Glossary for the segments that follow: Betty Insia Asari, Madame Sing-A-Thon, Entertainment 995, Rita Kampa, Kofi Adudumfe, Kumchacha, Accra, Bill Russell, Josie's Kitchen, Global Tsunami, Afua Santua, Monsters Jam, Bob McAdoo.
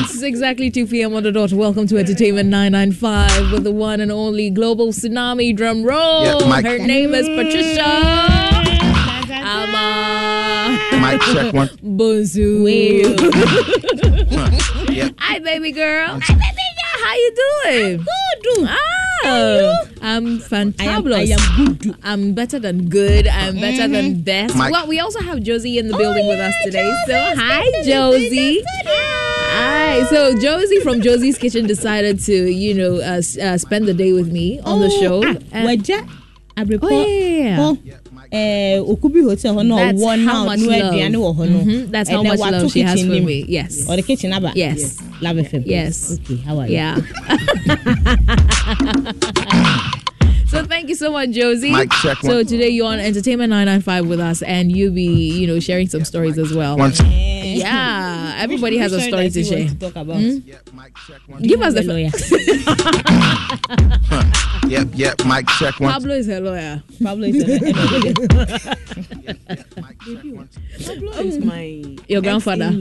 It's exactly 2 p.m. on the dot. Welcome to Entertainment 995 with the one and only Global Tsunami. Drum roll. Yeah, her name is Patricia. Ama. Mic check one. Bonzu. Yeah. Hi, baby girl. Hi, baby girl. How you doing? I'm good, dude. I'm fantabulous. I am good. I'm better than good. I'm better than best. Well, we also have Josie in the building with us today. Josie, so hi, Josie. Hi. So Josie from Josie's Kitchen decided to, spend the day with me on the show. That's how much love she has for me. Yes. Or the kitchen, Abba. Yes. Love FM. Yes. Okay, how are you? Yeah. So thank you so much, Josie. So today you're on Entertainment 995 with us, and you'll be, sharing some stories as well. Yeah, everybody has a story to share. Give us the lawyer. Yep, mic check one. Pablo is her lawyer. Pablo is her lawyer. Pablo is my your grandfather.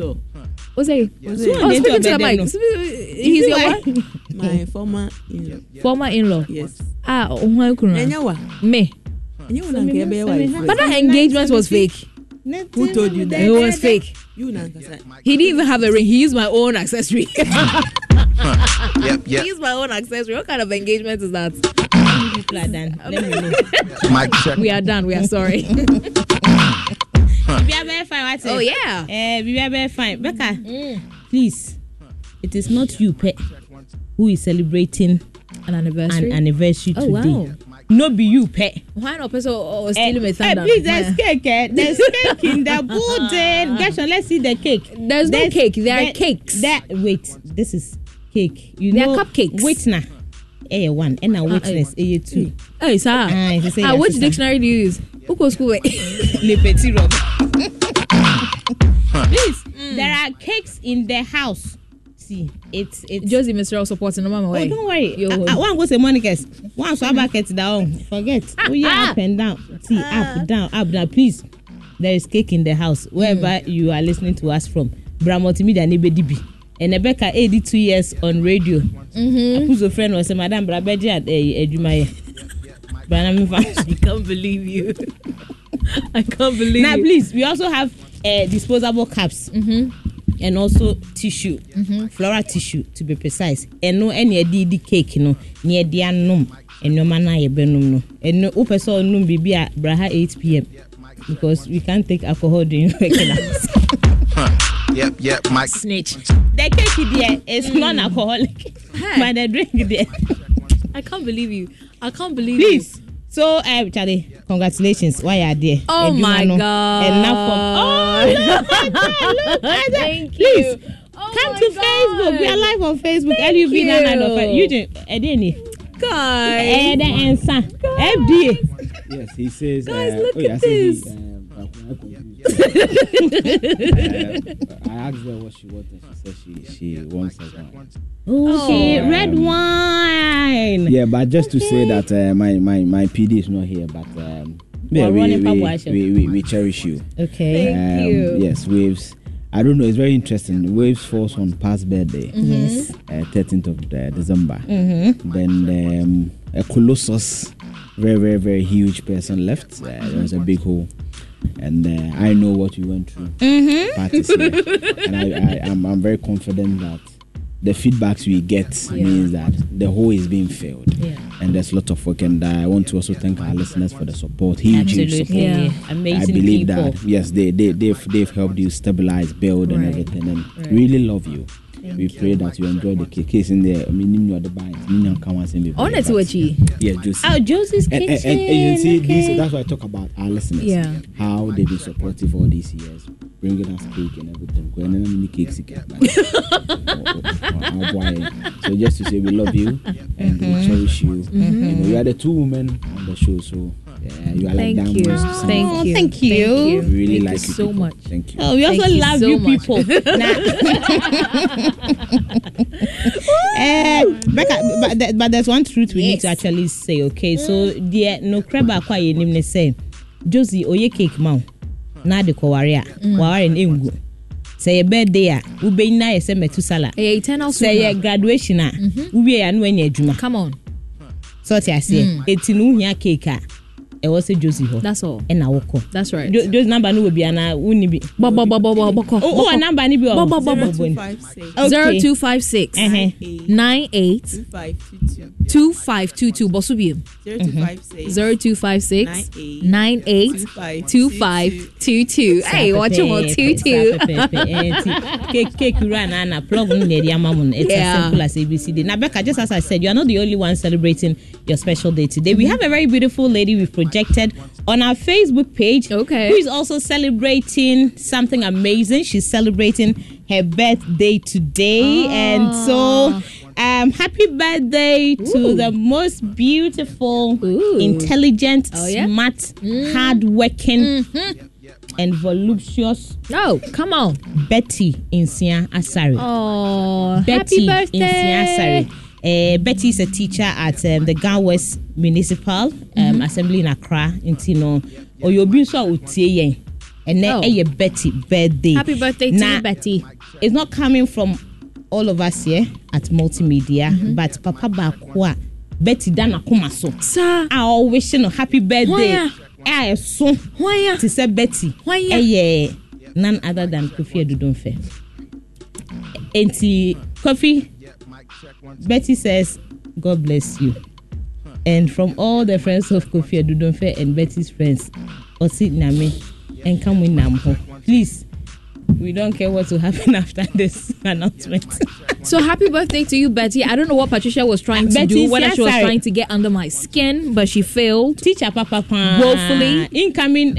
Jose, speaking to the mic. He's your what? My former in-law. Former in-law. Yes. Me. But that engagement was fake. Who told you that? It was fake. He didn't even have a ring. He used my own accessory. He used my own accessory. What kind of engagement is that? We are done. We are sorry. Bibi Abe fine, what's it? Oh yeah. Bibi Abe fine. Becca, please. It is not you, Pe, who is celebrating an anniversary today. Oh wow. No, be you, Pe. Why not? Or stealing my thunder. Please, there's cake. There's cake in the building. Gershon, let's see the cake. There's no cake. There are cakes. Wait, this is cake. They're cupcakes. Wait now. A1 and a witness. A2. Hey, sir. Which dictionary do you use? Please, there are cakes in the house. See, it's Josie Mr. supporting the mama. Oh, don't worry. One goes to Monica's. One so bucket down. Forget. Oh yeah, up and down. See, up down. Please, there is cake in the house. Wherever you are listening to us from, Bramotimida Nebedibi. And Rebecca, 82 years on radio. Who's a friend was a Madame Brabeja at Edumaya. I can't believe you. I can't believe you. Now, please, we also have disposable cups and also tissue, floral tissue to be precise. And no any DD cake, near the unknown. And no man, I benum. And no person noon be braha 8 p.m. because we can't take alcohol during regular. Yep, Mike. Snitch. The cake there is non-alcoholic, but the drink there. I can't believe you. Please. So, Charlie, congratulations. Why are there? Oh my God! Enough from. Oh, look at that! Thank you. Please come to Facebook. We are live on Facebook. Guys. The answer. FDA. Yes, he says. Guys, look at this. I asked her what she wanted. She said she wants a wine. Red wine. Yeah, but just to say that my PD is not here, but we cherish you. Okay. Thank you. Yes, Waves. I don't know. It's very interesting. Waves falls on past birthday. Yes. 13th of December. Then a colossus, very very very huge person left. There was a big hole. And I know what you went through. And I'm very confident that the feedbacks we get means that the hole is being filled. Yeah. And there's a lot of work. And I want to also thank our listeners for the support. Huge support. Yeah. Amazing. I believe people. That, yes, they've helped you stabilize, build, and everything. And really love you. We pray that you enjoy the case in there. I mean, you are the bank. Honestly, what you? Yeah, Josie. Oh, Josie's Kitchen. And you see, this, that's what I talk about our listeners. Yeah. How they've been supportive all these years, bringing us cake and everything. And then many cakes you get. So just to say, we love you and we cherish you. You are the two women on the show, so. Yeah, you are like that. Thank you. We really like you so much. Thank you. Oh, we also love you people. Becca, but there's one truth we need to actually say. Okay, so the no creba kwa ye name say Josie oye cake mao na de ko ware a ware engu. say a birthday, ube na yese metusala. Eternal say graduation na, ube ya nu enye juma. Come on. So I say, etinu hiya keka. It was a Josie. That's all. And I walk. That's right. Those number will be an unibi. Oh, a number nibi. 0256 98 2522. Bosubi. 0256 98 2522. Hey, watch your 22. Cake run and plug in the Yamamun. It's as simple as ABCD. Now, Becca, just as I said, you are not the only one celebrating your special day today. We have a very beautiful lady we've projected on our Facebook page, who is also celebrating something amazing. She's celebrating her birthday today, and so happy birthday to the most beautiful, intelligent, smart, hardworking, and voluptuous. No, come on, Betty Insia Asari. Oh, Betty happy birthday, Insia Asari. Betty is a teacher at the Gan West Municipal Assembly in Accra. Intino, and then a Betty birthday. Happy birthday to you, Betty. It's not coming from all of us here at Multimedia, but Papa Bakwa Betty Dana Kumaso. Sir, I always wish happy birthday. I so to say Betty. Why? None other than Kofi Adudumfe. Auntie Kofi. Betty says, God bless you. And from all the friends of Kofi Adudumfe and Betty's friends, Osit Nami, and come with Namho. Please, we don't care what will happen after this announcement. So happy birthday to you, Betty. I don't know what Patricia was trying to do, whether she was trying to get under my skin, but she failed. Teacher Papa woefully. Incoming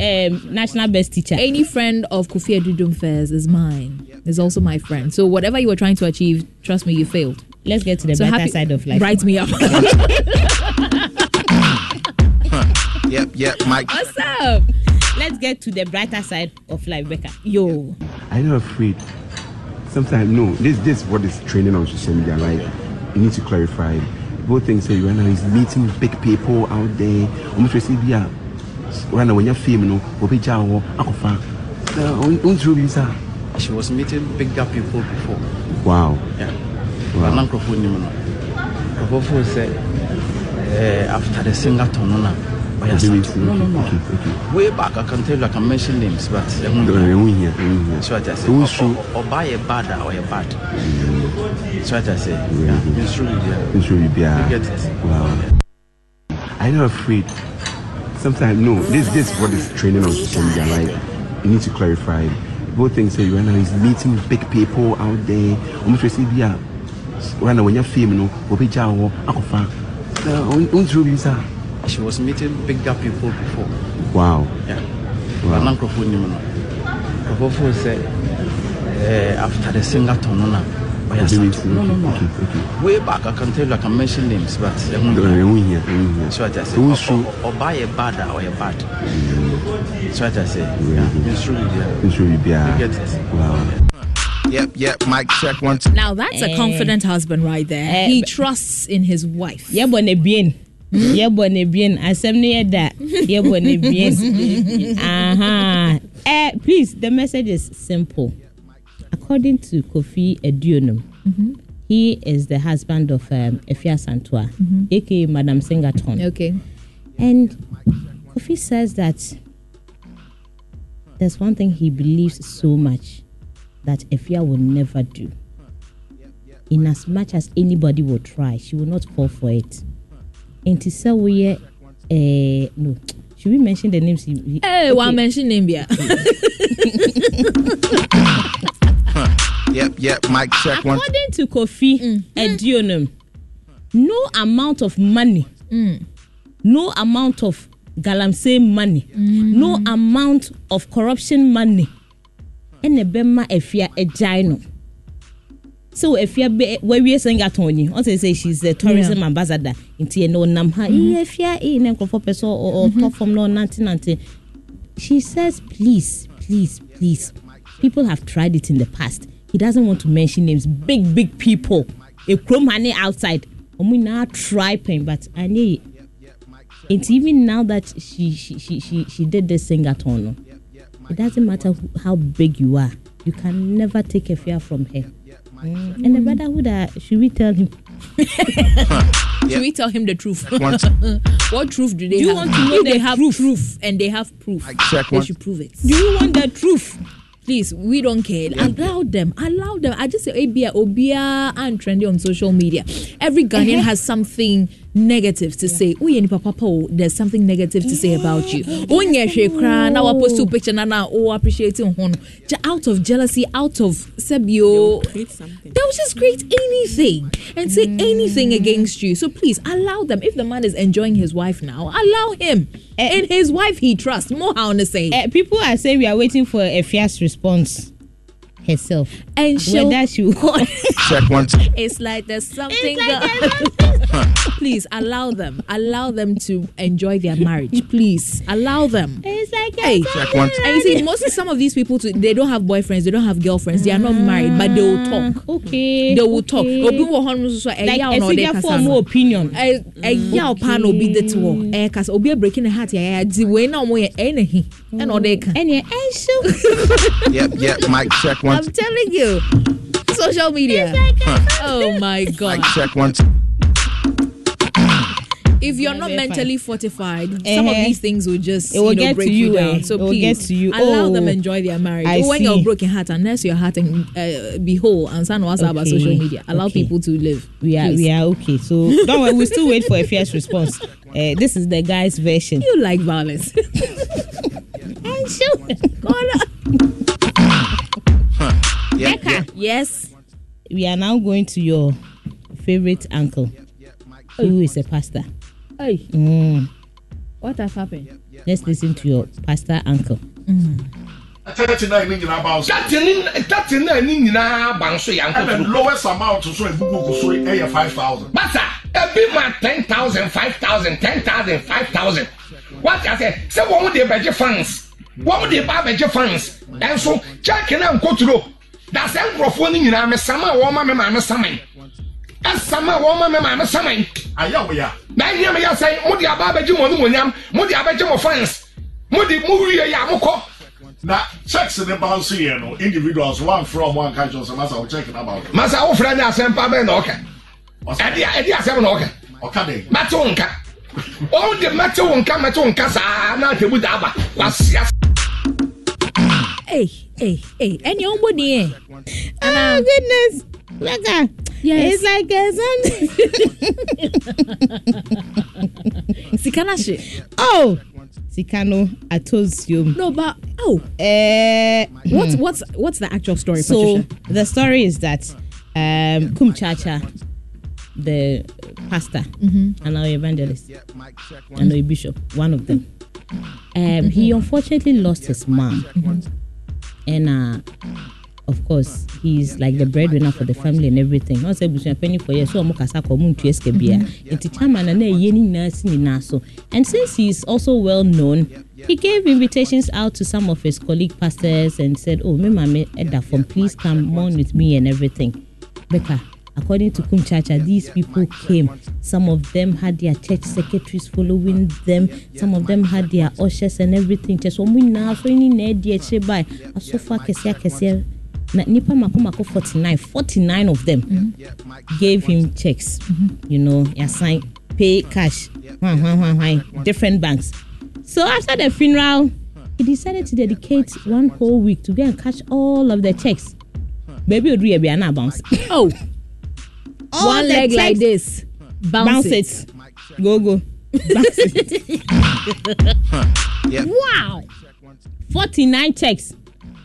national best teacher. Any friend of Kofi Adudumfe's is mine. Is also my friend. So whatever you were trying to achieve, trust me, you failed. Let's get to the better side of life. Write me up. Yep, Mike. What's up? Let's get to the brighter side of life, Becca. Yo. I'm not afraid. Sometimes, no. This is what is training on social media. Like, you need to clarify. Both things that you are now is meeting big people out there. I'm not saying, yeah, when you're female, you'll be jaw, she was meeting bigger people before. Wow. Yeah. Wow. But said after the Sing-A-Thon, no. Way back, I can tell you, I can mention names, but so I say, or buy a bad or a bad. So I say, you get it. Wow. I'm not afraid. Sometimes, no. This is what is training on social media. Like, you need to clarify. Both things that you are now is meeting big people out there. I'm not saying, yeah, when you're female, you'll be jaw, she was meeting bigger people before. Wow. Yeah. Wow. But said after the Sing-A-Thon, no. Way back, I can tell you, I can mention names, but so I just say, or buy a bad or a bad. So I just say, you get it. Wow. Yep, Mike, check once. Now that's a confident husband right there. He trusts in his wife. Yeah, but nebien. Yeah, but nebien. I said that. Yeah, but nebien. Please, the message is simple. According to Kofi Adunum, he is the husband of Afua Santua, aka Madame Sing-A-Thon. Okay. And Kofi says that there's one thing he believes so much that Afua will never do. In as much as anybody will try, she will not fall for it. And to say we no. Should we mention the names? Hey, well, mention name, yeah. Yep, Mike, check one. According to Kofi Adunum, no amount of money, no amount of galamsey money, no amount of corruption money, and a bema Afua Adunum. So Afua be where we are saying at Tony, also say she's the tourism ambassador in TNO Namha. Afua in for person or top from no 1990. She says, please. People have tried it in the past. He doesn't want to mention names. Big people. A chrome honey outside. I mean, now try pain, but I need it. Even now that she did the Sing-A-Thon, it doesn't matter how big you are. You can never take a fear from her. Mm. And the brotherhood, should we tell him? Should we tell him the truth? What truth do they have? Do you want to know they have proof and they have proof? They should prove it. Do you want the truth? Please, we don't care. Yeah. Allow them. I just say, Obia, and trendy on social media. Every Ghanaian has something negative to say. Oh, yeah, papa, there's something negative to say about you. Oh, yeah, she cry. Now I post two picture. Now, oh, appreciating Hono. Out of jealousy, out of Sebio, they will just create anything and say anything against you. So please allow them. If the man is enjoying his wife now, allow him. And his wife he trusts more. How to say? People are saying we are waiting for a fierce response herself, and whether she will. It's like there's something. Please allow them to enjoy their marriage. Please allow them. It's like and you see, most of some of these people too, they don't have boyfriends, they don't have girlfriends, they are not married, but they will talk. Okay, they will talk. Like a figure for more opinion. Obi breaking the heart. Mike, check once. I'm telling you, social media. Oh my God. Mike, check once. If you're not mentally fortified, some of these things will just break you down. So please, allow them enjoy their marriage. When you're broken heart, unless your heart and be whole, and understand what's about social media. Allow people to live. We are okay. So don't worry, we still wait for a fierce response. This is the guy's version. You like violence? I'm sure. Yes. We are now going to your favorite uncle, who is a pastor. What has happened? Let's listen to your pastor uncle. And the lowest amount to show in Google to show 5,000. But every month 10,000, 5,000, 10,000, 5,000. What I said, so what would they buy your funds? What would they buy your funds? And so check and go to the that's microphoning in a summer woman, and a summon. I know we are. Now, you say, Moody Ababajum, Moody Abajum offense. Moody Muria Yamoko. Now, checks in the Bounciano individuals, one from one country, so Massa will check it about. Massa, our friend, I sent Paben Oka. Idea 7 Oka. Okade. Matonka. All the Matonka, not the Budaba. Was yes. Hey, and your body. Oh, goodness. Look at yes. It's like Sikanashi. Oh, Sikano Atosium. No, but what's the actual story? So Patricia? The story is that Kumchacha, the pastor, and our evangelist, and the bishop, one of them, he unfortunately lost his mom. And of course, he's like the breadwinner for the family and everything. Also, a penny for you, so I'm and since he's also well known, he gave invitations out to some of his colleague pastors and said, "Oh, me mama, please come mourn with me and everything." Becca, according to Kumchacha, these people came. Some of them had their church secretaries following them. Some of them had their ushers and everything. Just one we now so in DHA by so far Kesia. Nipa Makumako 49 of them gave him checks. You know, assign pay cash. Different banks. So after the funeral, he decided to dedicate one whole week to go and cash all of the checks. Baby Odri be an bounce. Oh. All one leg checks, like this. Bounce it. Go. Bounce it. Wow. 49 checks.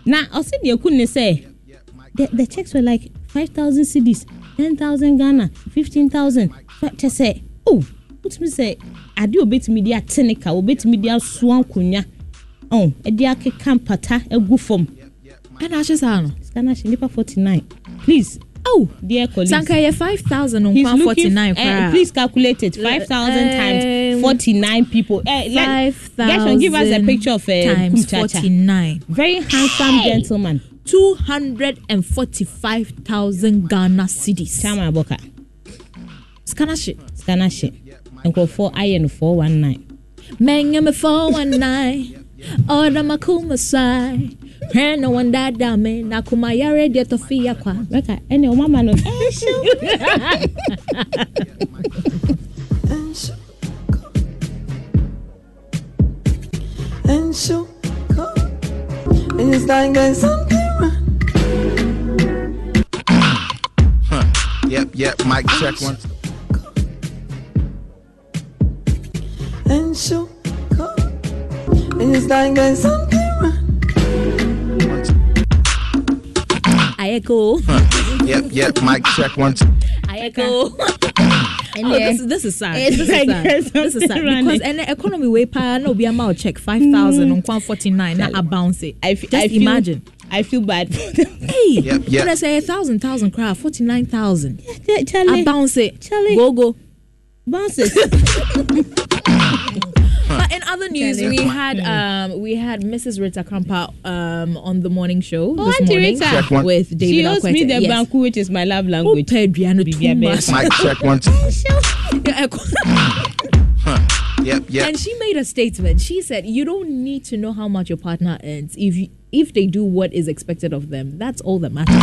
Now, I said you couldn't say. The checks were like 5,000 cedis, 10,000 Ghana, 15,000. Just say, oh, what me say? I do obey media tenica, obey media swan kunya. Oh, a diake campata, a good form. And I just said, Scanash, Nipa 49. Please. Oh, dear colleagues. Sankaya 5,000 on 49. Please calculate it. 5,000 times 49 people. 5,000. Give us a picture of times Kumchacha. 49. Very handsome gentleman. 245,000 Ghana cedis. Chama Boka. Scanashi. And go 419. Mengame 419. Order Makumasai. Pena wanda dame na kumayare de tofia kwa. Baka ene mama no. Enshu. And you start getting something wrong. Yep, mic check one. Enshu. And you start getting something wrong. I echo. Yep. Mic check once. I echo. And this is sad. This is sad. Because in the economy way, no be amount check 5,000 on 149. Not a bouncy. Imagine. I feel bad. Hey, yep. When I say 1,000 crowd 49,000. Charlie, a bouncy. Charlie, go bounces. But in other news, we had Mrs. Rita Kampa on the morning show this morning with David. She owes me the banku, which is my love language. Mike check once. Yep. And she made a statement. She said, "You don't need to know how much your partner earns if they do what is expected of them. That's all that matters."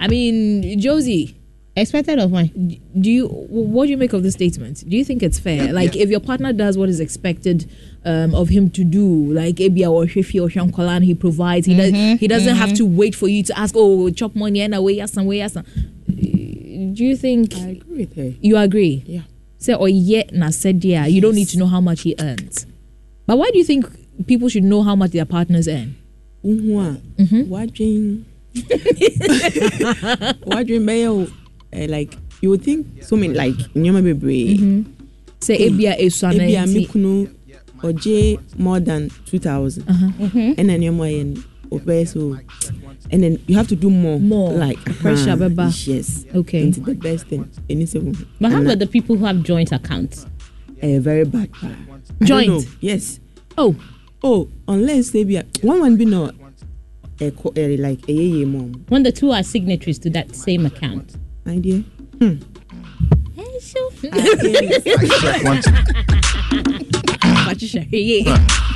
I mean, Josie. Expected of mine. What do you make of the statement? Do you think it's fair? If your partner does what is expected of him to do, like Ebia or Shifi or Shankolan, he provides. He doesn't have to wait for you to ask. Oh, chop money and away, yes. Do you think? I agree with her. You agree? Yeah. Say or yet na said yeah. You don't need to know how much he earns. But why do you think people should know how much their partners earn? Watching. Watching mail. Like you would think something like nyoma baby say ebia mikuno or j more than 2,000 and then and then you have to do more like pressure baba. Yes, okay, into the best thing. But how about the people who have joint accounts? Very bad joint. Yes. Oh unless they be one be not like a mom when the two are signatories to that same account. Idea. Hey, sure.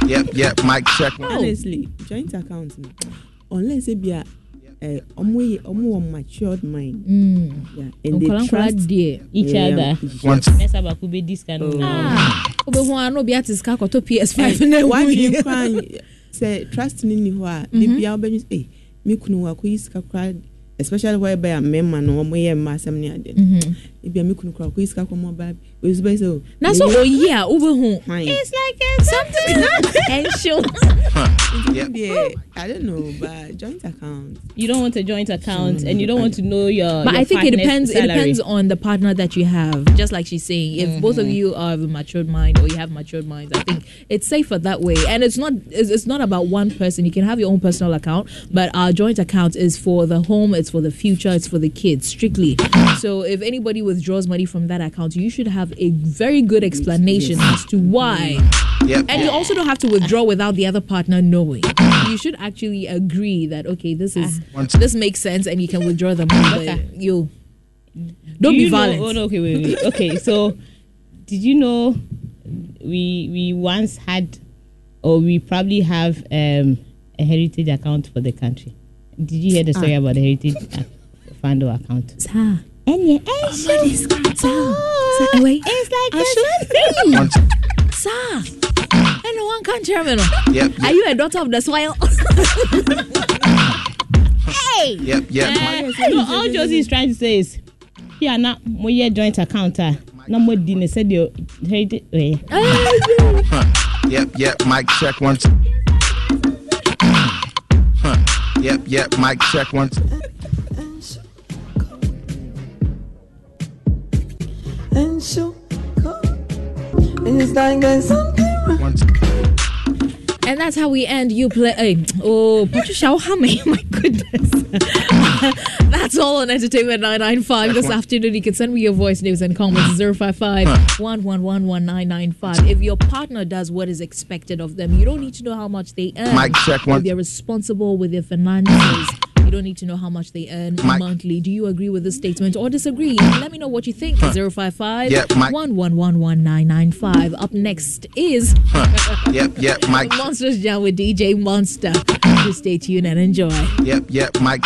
Yep. Mic check. Honestly, joint accounts. Unless it be a more matured mind. Yeah, and they trust each other. Once. Mess up could be this kind of. PS5. Why do you cry? Say trust in you are. Hey, me kuno akui. Especially where by a man or my master near them. If you're making a crock, we scatter more baby. It's basically that's all year over whom it's like something and show. I don't know, but joint account. You don't want a joint account and you don't want to know your. But your I think it depends. Salary. It depends on the partner that you have. Just like she's saying, if both of you are of a matured mind or you have matured minds, I think it's safer that way. And it's not about one person. You can have your own personal account, but our joint account is for the home. It's for the future, it's for the kids, strictly. So if anybody withdraws money from that account, you should have a very good explanation as to why. And you also don't have to withdraw without the other partner knowing. You should actually agree that, okay, this makes sense and you can withdraw the money. But you don't be violent. Okay, wait. Okay, so did you know we once had, or we probably have a heritage account for the country? Did you hear the story about the heritage Fando account? It's like a Sir, and one country. Are you a daughter of the soil? Hey. All Josie is trying to say is, yeah, now we joint account. No more dinner said your heritage. Yep. Mic check once. Yep, mic check once. And that's how we end you play. Oh, Patricia, how many? My goodness. That's all on Entertainment 995 this afternoon. You can send me your voice news and comments 055-111-1995. If your partner does what is expected of them, you don't need to know how much they earn. Mic check one. If they're responsible with their finances. don't need to know how much they earn monthly. Do you agree with this statement or disagree? Let me know what you think. 055-1111995. Up next is Monsters Jam with DJ Monster. Just stay tuned and enjoy. Mike.